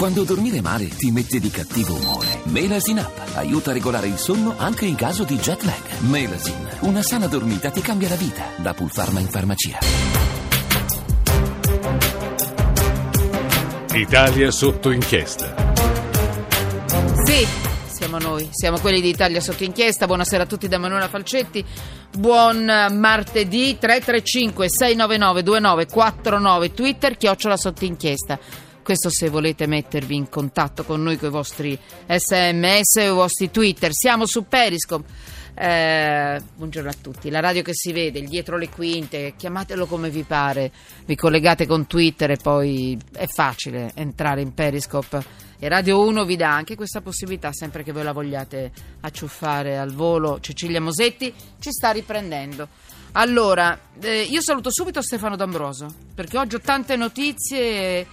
Quando dormire male ti mette di cattivo umore, Melasin App aiuta a regolare il sonno anche in caso di jet lag. Melasin, una sana dormita ti cambia la vita. Da Pulfarma in farmacia. Italia sotto inchiesta. Sì. Siamo noi, siamo quelli di Italia sotto inchiesta. Buonasera a tutti da Manuela Falcetti. Buon martedì. 335-699-2949, Twitter @ sotto inchiesta. Questo se volete mettervi in contatto con noi con i vostri SMS o i vostri Twitter. Siamo su Periscope. Buongiorno a tutti. La radio che si vede, il dietro le quinte, chiamatelo come vi pare. Vi collegate con Twitter e poi è facile entrare in Periscope. E Radio 1 vi dà anche questa possibilità, sempre che voi la vogliate acciuffare al volo. Cecilia Mosetti ci sta riprendendo. Allora, io saluto subito Stefano Dambruoso, perché oggi ho tante notizie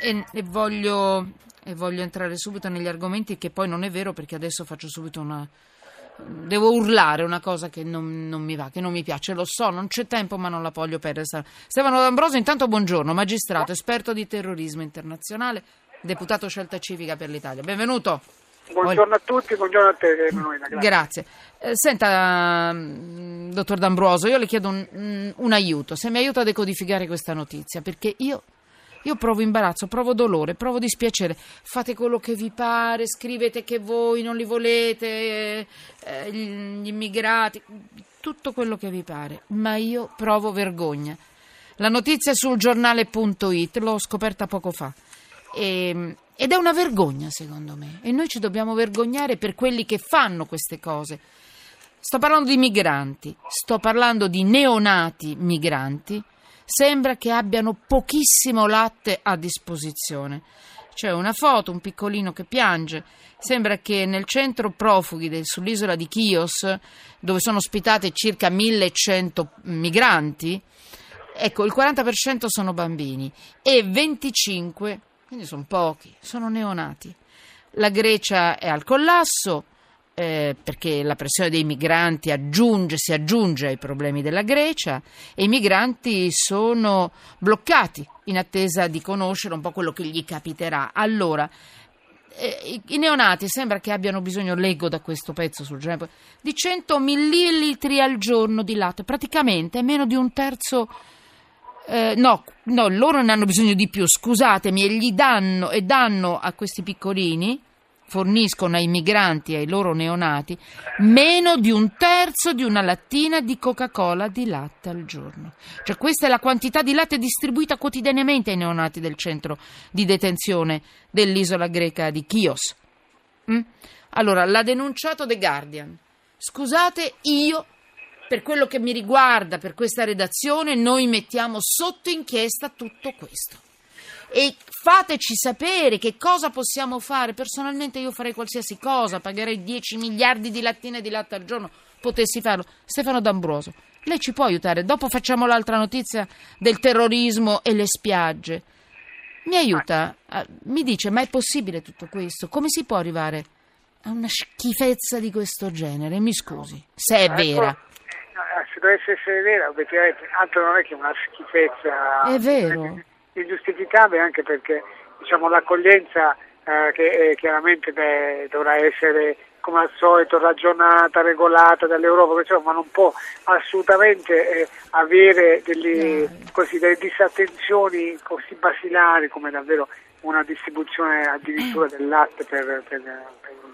e voglio entrare subito negli argomenti, che poi non è vero, perché adesso faccio subito una... Devo urlare una cosa che non mi va, che non mi piace, lo so, non c'è tempo ma non la voglio perdere. Stefano Dambruoso, intanto buongiorno, magistrato, esperto di terrorismo internazionale, deputato Scelta Civica per l'Italia. Benvenuto. Buongiorno a tutti, buongiorno a te, Manuela. Grazie. Senta, dottor Dambruoso, io le chiedo un aiuto, se mi aiuta a decodificare questa notizia, perché io provo imbarazzo, provo dolore, provo dispiacere. Fate quello che vi pare, scrivete che voi non li volete, gli immigrati, tutto quello che vi pare, ma io provo vergogna. La notizia è sul giornale.it, l'ho scoperta poco fa. Ed è una vergogna, secondo me, e noi ci dobbiamo vergognare per quelli che fanno queste cose. Sto parlando di migranti, sto parlando di neonati migranti. Sembra che abbiano pochissimo latte a disposizione. C'è una foto, un piccolino che piange. Sembra che nel centro profughi sull'isola di Chios, dove sono ospitate circa 1100 migranti, ecco, il 40% sono bambini e 25%, quindi sono pochi, sono neonati. La Grecia è al collasso, perché la pressione dei migranti si aggiunge ai problemi della Grecia, e i migranti sono bloccati in attesa di conoscere un po' quello che gli capiterà. Allora, i neonati sembra che abbiano bisogno, leggo da questo pezzo sul giornale, di 100 millilitri al giorno di latte, praticamente è meno di un terzo. No, loro ne hanno bisogno di più, scusatemi, e gli danno a questi piccolini, forniscono ai migranti, ai loro neonati, meno di un terzo di una lattina di Coca-Cola di latte al giorno. Cioè questa è la quantità di latte distribuita quotidianamente ai neonati del centro di detenzione dell'isola greca di Chios. Allora, l'ha denunciato The Guardian. Scusate, io... Per quello che mi riguarda, per questa redazione, noi mettiamo sotto inchiesta tutto questo. E fateci sapere che cosa possiamo fare. Personalmente io farei qualsiasi cosa, pagherei 10 miliardi di lattine di latte al giorno, potessi farlo. Stefano Dambruoso, lei ci può aiutare? Dopo facciamo l'altra notizia del terrorismo e le spiagge. Mi aiuta? Mi dice, ma è possibile tutto questo? Come si può arrivare a una schifezza di questo genere? Mi scusi, se è vera. Se dovesse essere vera, altro non è che una schifezza, è vero, ingiustificabile, anche perché diciamo l'accoglienza che chiaramente dovrà essere, come al solito, ragionata, regolata dall'Europa, perciò, ma non può assolutamente avere delle disattenzioni così basilari come davvero una distribuzione addirittura del latte per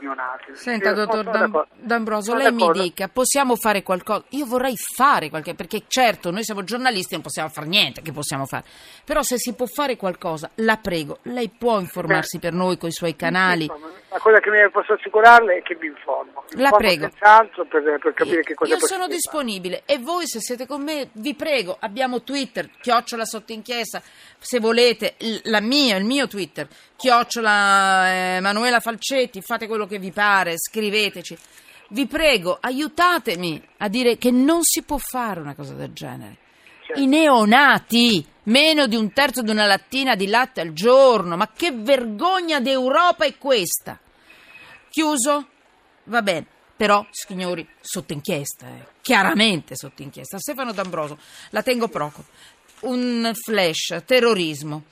neonati. Senta, dottor Dambruoso, lei mi dica, possiamo fare qualcosa? Io vorrei fare qualcosa, perché certo noi siamo giornalisti e non possiamo fare niente, che possiamo fare? Però se si può fare qualcosa, la prego, lei può informarsi per noi con i suoi canali. La cosa che mi posso assicurarle è che mi informo. La prego. Per capire che cosa. Io sono disponibile fare. E voi, se siete con me, vi prego, abbiamo Twitter, @ sotto inchiesta, se volete, il mio Twitter, @ Manuela Falcetti, fate quello che vi pare, scriveteci. Vi prego, aiutatemi a dire che non si può fare una cosa del genere. Certo. I neonati, meno di un terzo di una lattina di latte al giorno, ma che vergogna d'Europa è questa? Chiuso? Va bene, però, signori, sotto inchiesta, chiaramente sotto inchiesta. Stefano Dambruoso, la tengo poco. Un flash, terrorismo.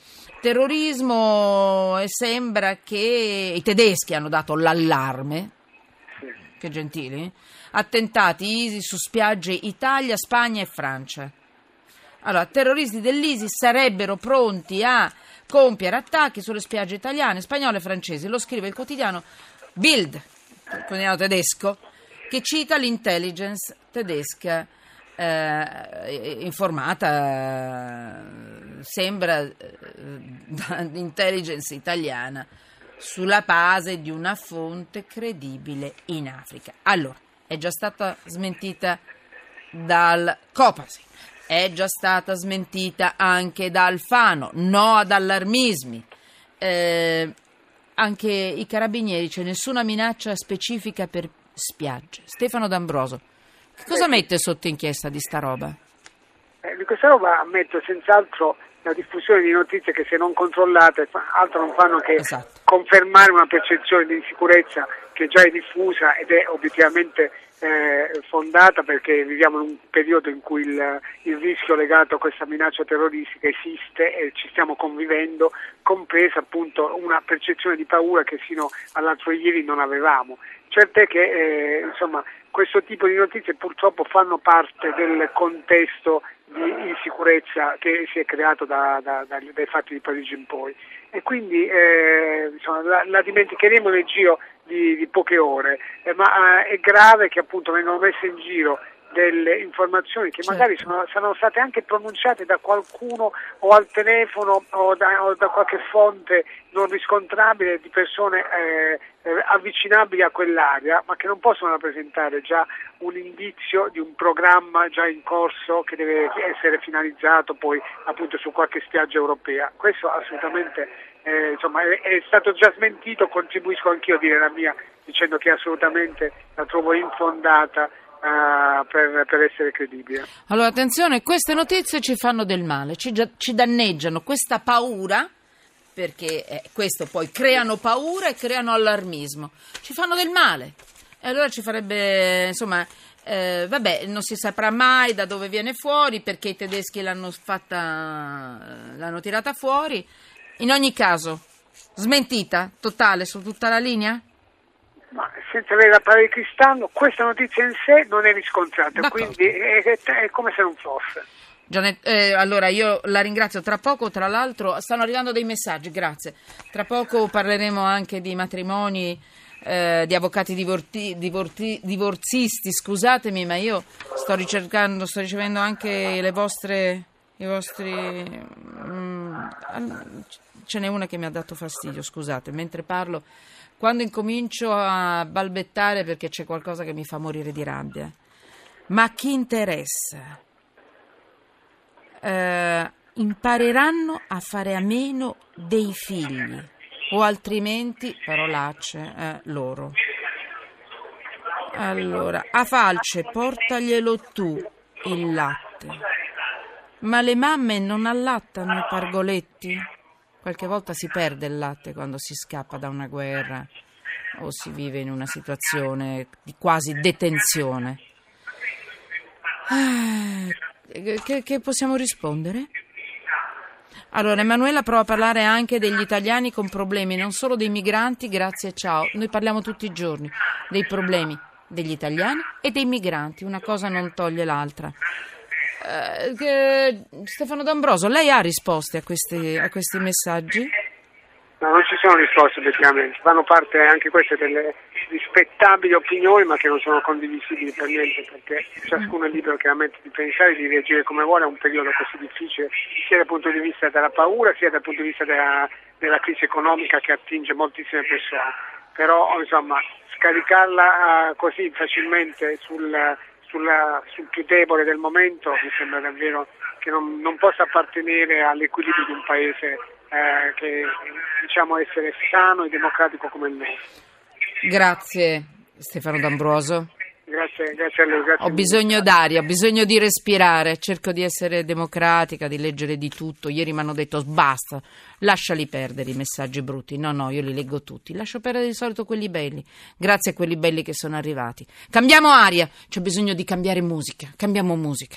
terrorismo, e sembra che i tedeschi hanno dato l'allarme, sì. Che gentili, attentati ISIS su spiagge Italia, Spagna e Francia. Allora, terroristi dell'ISIS sarebbero pronti a compiere attacchi sulle spiagge italiane, spagnole e francesi, lo scrive il quotidiano Bild, il quotidiano tedesco, che cita l'intelligence tedesca informata, sembra dall'intelligence italiana, sulla base di una fonte credibile in Africa. Allora, è già stata smentita dal Copasir, è già stata smentita anche da Alfano, no ad allarmismi, anche i carabinieri, c'è nessuna minaccia specifica per spiagge. Stefano Dambruoso, che cosa mette sotto inchiesta di sta roba? Di questa roba metto senz'altro la diffusione di notizie che, se non controllate, altro non fanno che confermare una percezione di insicurezza che già è diffusa ed è obiettivamente fondata, perché viviamo in un periodo in cui il rischio legato a questa minaccia terroristica esiste e ci stiamo convivendo, compresa appunto una percezione di paura che sino all'altro ieri non avevamo. Certo è che insomma, questo tipo di notizie purtroppo fanno parte del contesto di insicurezza che si è creato dai fatti di Parigi in poi, e quindi insomma, la dimenticheremo nel giro di poche ore, ma è grave che appunto vengano messe in giro delle informazioni che magari saranno state anche pronunciate da qualcuno o al telefono o da qualche fonte non riscontrabile di persone avvicinabili a quell'area, ma che non possono rappresentare già un indizio di un programma già in corso che deve essere finalizzato poi appunto su qualche spiaggia europea. Questo assolutamente insomma è stato già smentito, contribuisco anch'io a dire la mia dicendo che assolutamente la trovo infondata per essere credibile. Allora, attenzione, queste notizie ci fanno del male, ci danneggiano questa paura, perché questo poi creano paura e creano allarmismo, ci fanno del male, e allora ci farebbe, insomma, vabbè, non si saprà mai da dove viene fuori, perché i tedeschi l'hanno tirata fuori. In ogni caso, smentita totale su tutta la linea? Ma senza avere la parola di cristallo, questa notizia in sé non è riscontrata, d'accordo. Quindi è come se non fosse. Allora io la ringrazio, tra poco tra l'altro stanno arrivando dei messaggi, grazie, tra poco parleremo anche di matrimoni, di avvocati divorzisti, scusatemi, ma io sto ricevendo anche i vostri ce n'è una che mi ha dato fastidio, scusate, mentre parlo, quando incomincio a balbettare perché c'è qualcosa che mi fa morire di rabbia. Ma chi interessa? Impareranno a fare a meno dei figli, o altrimenti parolacce loro. Allora, a Falce portaglielo tu il latte. Ma le mamme non allattano i pargoletti? Qualche volta si perde il latte quando si scappa da una guerra o si vive in una situazione di quasi detenzione. Che possiamo rispondere? Allora, Emanuela prova a parlare anche degli italiani con problemi, non solo dei migranti, grazie e ciao. Noi parliamo tutti i giorni dei problemi degli italiani e dei migranti, una cosa non toglie l'altra. Stefano Dambruoso, lei ha risposte a questi messaggi? No, non ci sono risposte, effettivamente fanno parte anche queste delle rispettabili opinioni, ma che non sono condivisibili per niente, perché ciascuno è libero chiaramente di pensare e di reagire come vuole a un periodo così difficile, sia dal punto di vista della paura, sia dal punto di vista della crisi economica che attinge moltissime persone. Però insomma, scaricarla così facilmente sul più debole del momento mi sembra davvero che non possa appartenere all'equilibrio di un paese che diciamo essere sano e democratico come il nostro. Grazie Stefano Dambruoso. Grazie a lei. Grazie, ho bisogno d'aria, ho bisogno di respirare, cerco di essere democratica, di leggere di tutto. Ieri mi hanno detto basta, lasciali perdere i messaggi brutti, no, io li leggo tutti, lascio perdere di solito quelli belli, grazie a quelli belli che sono arrivati. Cambiamo aria, c'è bisogno di cambiare musica, cambiamo musica.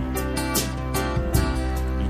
You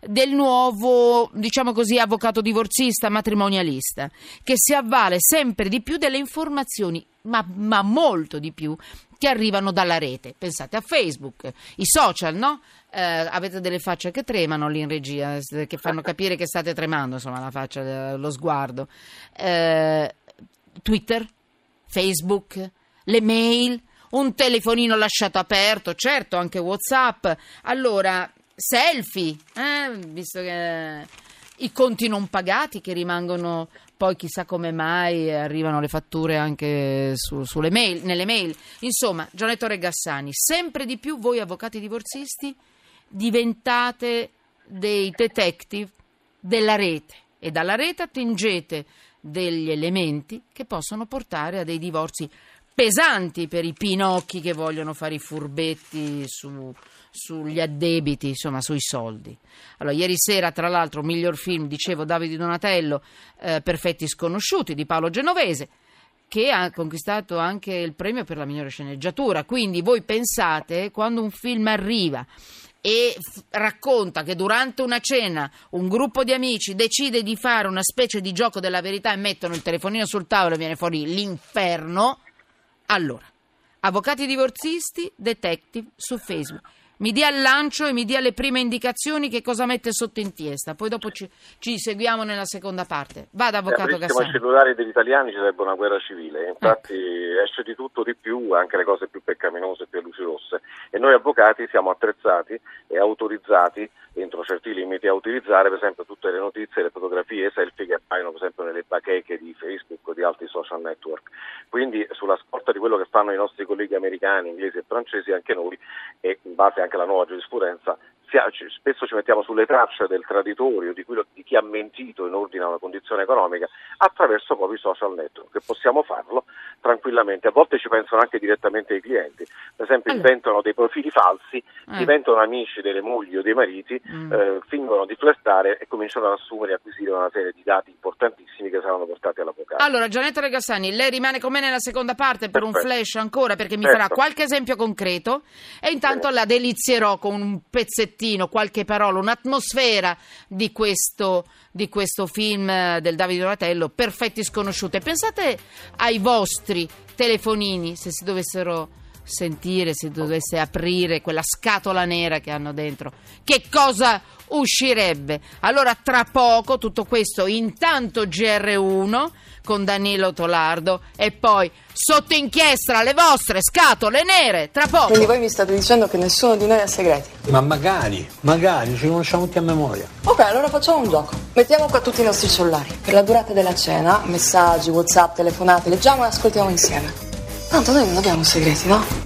del nuovo, diciamo così, avvocato divorzista, matrimonialista, che si avvale sempre di più delle informazioni, ma molto di più, che arrivano dalla rete. Pensate a Facebook, i social, no? Avete delle facce che tremano lì in regia, che fanno capire che state tremando, insomma, la faccia, lo sguardo. Twitter, Facebook, le mail, un telefonino lasciato aperto, certo, anche WhatsApp. Allora, selfie, visto che i conti non pagati che rimangono, poi chissà come mai arrivano le fatture anche sulle mail, nelle mail. Insomma, Gian Ettore Gasani, sempre di più voi avvocati divorzisti diventate dei detective della rete e dalla rete attingete degli elementi che possono portare a dei divorzi pesanti per i pinocchi che vogliono fare i furbetti sugli addebiti, insomma, sui soldi. Allora, ieri sera, tra l'altro, miglior film, dicevo, David di Donatello, Perfetti Sconosciuti di Paolo Genovese, che ha conquistato anche il premio per la migliore sceneggiatura. Quindi voi pensate, quando un film arriva e racconta che durante una cena un gruppo di amici decide di fare una specie di gioco della verità e mettono il telefonino sul tavolo e viene fuori l'inferno, allora Avvocati divorzisti, detective su Facebook. Mi dia il lancio e mi dia le prime indicazioni che cosa mette sotto inchiesta. Poi dopo ci seguiamo nella seconda parte. Vada, avvocato Gasani. Ai cellulari degli italiani ci sarebbe una guerra civile. Infatti esce di tutto, di più, anche le cose più peccaminose, più a luci rosse. E noi avvocati siamo attrezzati e autorizzati, entro certi limiti, a utilizzare per esempio tutte le notizie, le fotografie, selfie che appaiono per esempio nelle bacheche di Facebook o di altri social network. Quindi sulla scorta di quello che fanno i nostri colleghi americani, inglesi e francesi, anche noi, e in base anche la nuova giurisprudenza, spesso ci mettiamo sulle tracce del traditorio, di chi ha mentito in ordine a una condizione economica, attraverso proprio i social network, che possiamo farlo tranquillamente. A volte ci pensano anche direttamente i clienti, per esempio inventano dei profili falsi, diventano amici delle mogli o dei mariti, fingono di flirtare e cominciano ad assumere e acquisire una serie di dati importantissimi che saranno portati all'avvocato. Allora, Gian Ettore Gasani, lei rimane con me nella seconda parte per un flash ancora, perché mi farà qualche esempio concreto, e intanto la delizierò con un pezzettino, qualche parola, un'atmosfera di questo film del David di Donatello, Perfetti Sconosciuti. Pensate ai vostri telefonini, se si dovessero sentire, se dovesse aprire quella scatola nera che hanno dentro, che cosa uscirebbe? Allora tra poco tutto questo, intanto GR1 con Danilo Tolardo e poi sotto inchiesta le vostre scatole nere, tra poco. Quindi voi mi state dicendo che nessuno di noi ha segreti? Ma magari, ci conosciamo tutti a memoria. Ok, allora facciamo un gioco. Mettiamo qua tutti i nostri cellulari. Per la durata della cena, messaggi, WhatsApp, telefonate, leggiamo e ascoltiamo insieme. Tanto noi non abbiamo segreti, no?